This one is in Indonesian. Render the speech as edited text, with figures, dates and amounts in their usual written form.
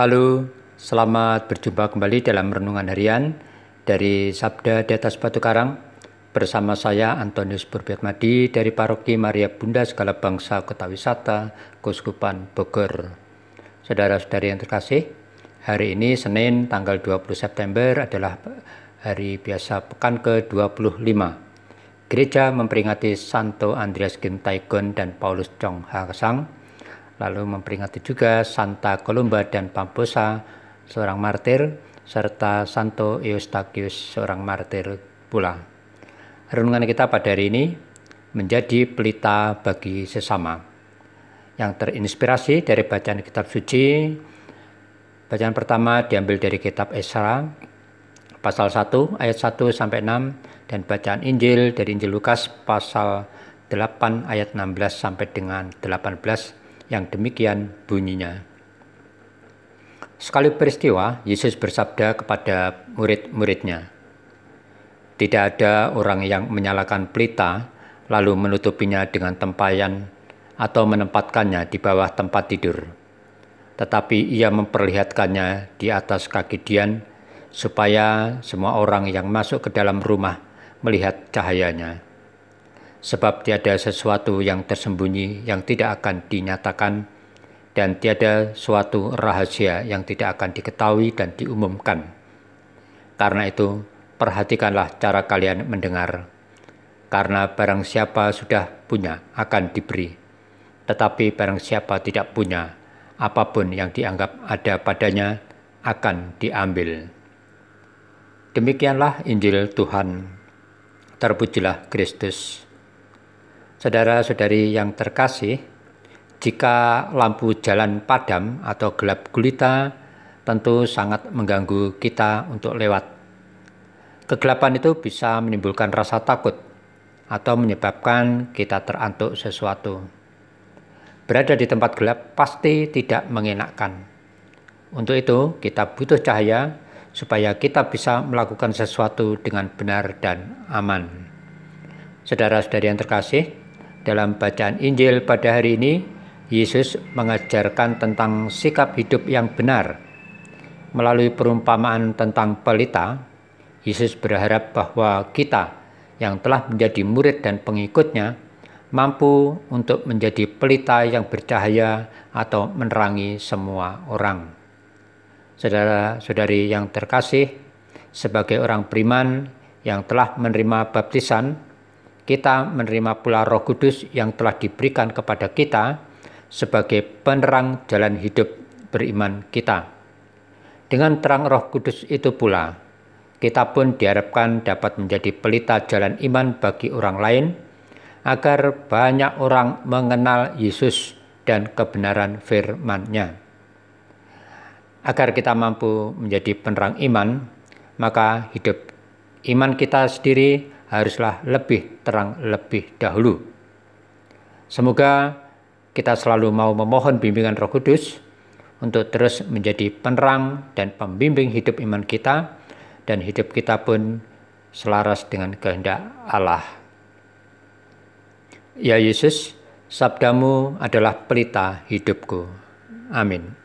Halo, selamat berjumpa kembali dalam Renungan Harian dari Sabda di atas Batu Karang. Bersama saya Antonius Burbiakmadi dari Paroki Maria Bunda Segala Bangsa Kota Wisata, Keuskupan Bogor. Saudara-saudari yang terkasih, hari ini Senin tanggal 20 September adalah hari biasa pekan ke-25. Gereja memperingati Santo Andreas Gintaigon dan Paulus Chong Ha-Sang, lalu memperingati juga Santa Columba dan Pamposa, seorang martir, serta Santo Eustasius, seorang martir pula. Renungan kita pada hari ini menjadi pelita bagi sesama, yang terinspirasi dari bacaan kitab suci. Bacaan pertama diambil dari kitab Ezra, pasal 1, ayat 1-6, dan bacaan Injil dari Injil Lukas, pasal 8, ayat 16-18. Yang demikian bunyinya. Sekali peristiwa, Yesus bersabda kepada murid-muridnya, "Tidak ada orang yang menyalakan pelita lalu menutupinya dengan tempayan atau menempatkannya di bawah tempat tidur. Tetapi ia memperlihatkannya di atas kaki dian supaya semua orang yang masuk ke dalam rumah melihat cahayanya. Sebab tiada sesuatu yang tersembunyi yang tidak akan dinyatakan, dan tiada suatu rahasia yang tidak akan diketahui dan diumumkan. Karena itu, perhatikanlah cara kalian mendengar. Karena barang siapa sudah punya akan diberi, tetapi barang siapa tidak punya, apapun yang dianggap ada padanya akan diambil." Demikianlah Injil Tuhan. Terpujilah Kristus. Saudara-saudari yang terkasih, jika lampu jalan padam atau gelap gulita, tentu sangat mengganggu kita untuk lewat. Kegelapan itu bisa menimbulkan rasa takut atau menyebabkan kita terantuk sesuatu. Berada di tempat gelap pasti tidak mengenakkan. Untuk itu, kita butuh cahaya supaya kita bisa melakukan sesuatu dengan benar dan aman. Saudara-saudari yang terkasih, dalam bacaan Injil pada hari ini, Yesus mengajarkan tentang sikap hidup yang benar. Melalui perumpamaan tentang pelita, Yesus berharap bahwa kita yang telah menjadi murid dan pengikutnya mampu untuk menjadi pelita yang bercahaya atau menerangi semua orang. Saudara-saudari yang terkasih, sebagai orang beriman yang telah menerima baptisan, kita menerima pula Roh Kudus yang telah diberikan kepada kita sebagai penerang jalan hidup beriman kita. Dengan terang Roh Kudus itu pula, kita pun diharapkan dapat menjadi pelita jalan iman bagi orang lain, agar banyak orang mengenal Yesus dan kebenaran firman-Nya. Agar kita mampu menjadi penerang iman, maka hidup iman kita sendiri haruslah lebih terang lebih dahulu. Semoga kita selalu mau memohon bimbingan Roh Kudus untuk terus menjadi penerang dan pembimbing hidup iman kita, dan hidup kita pun selaras dengan kehendak Allah. Ya Yesus, sabdamu adalah pelita hidupku. Amin.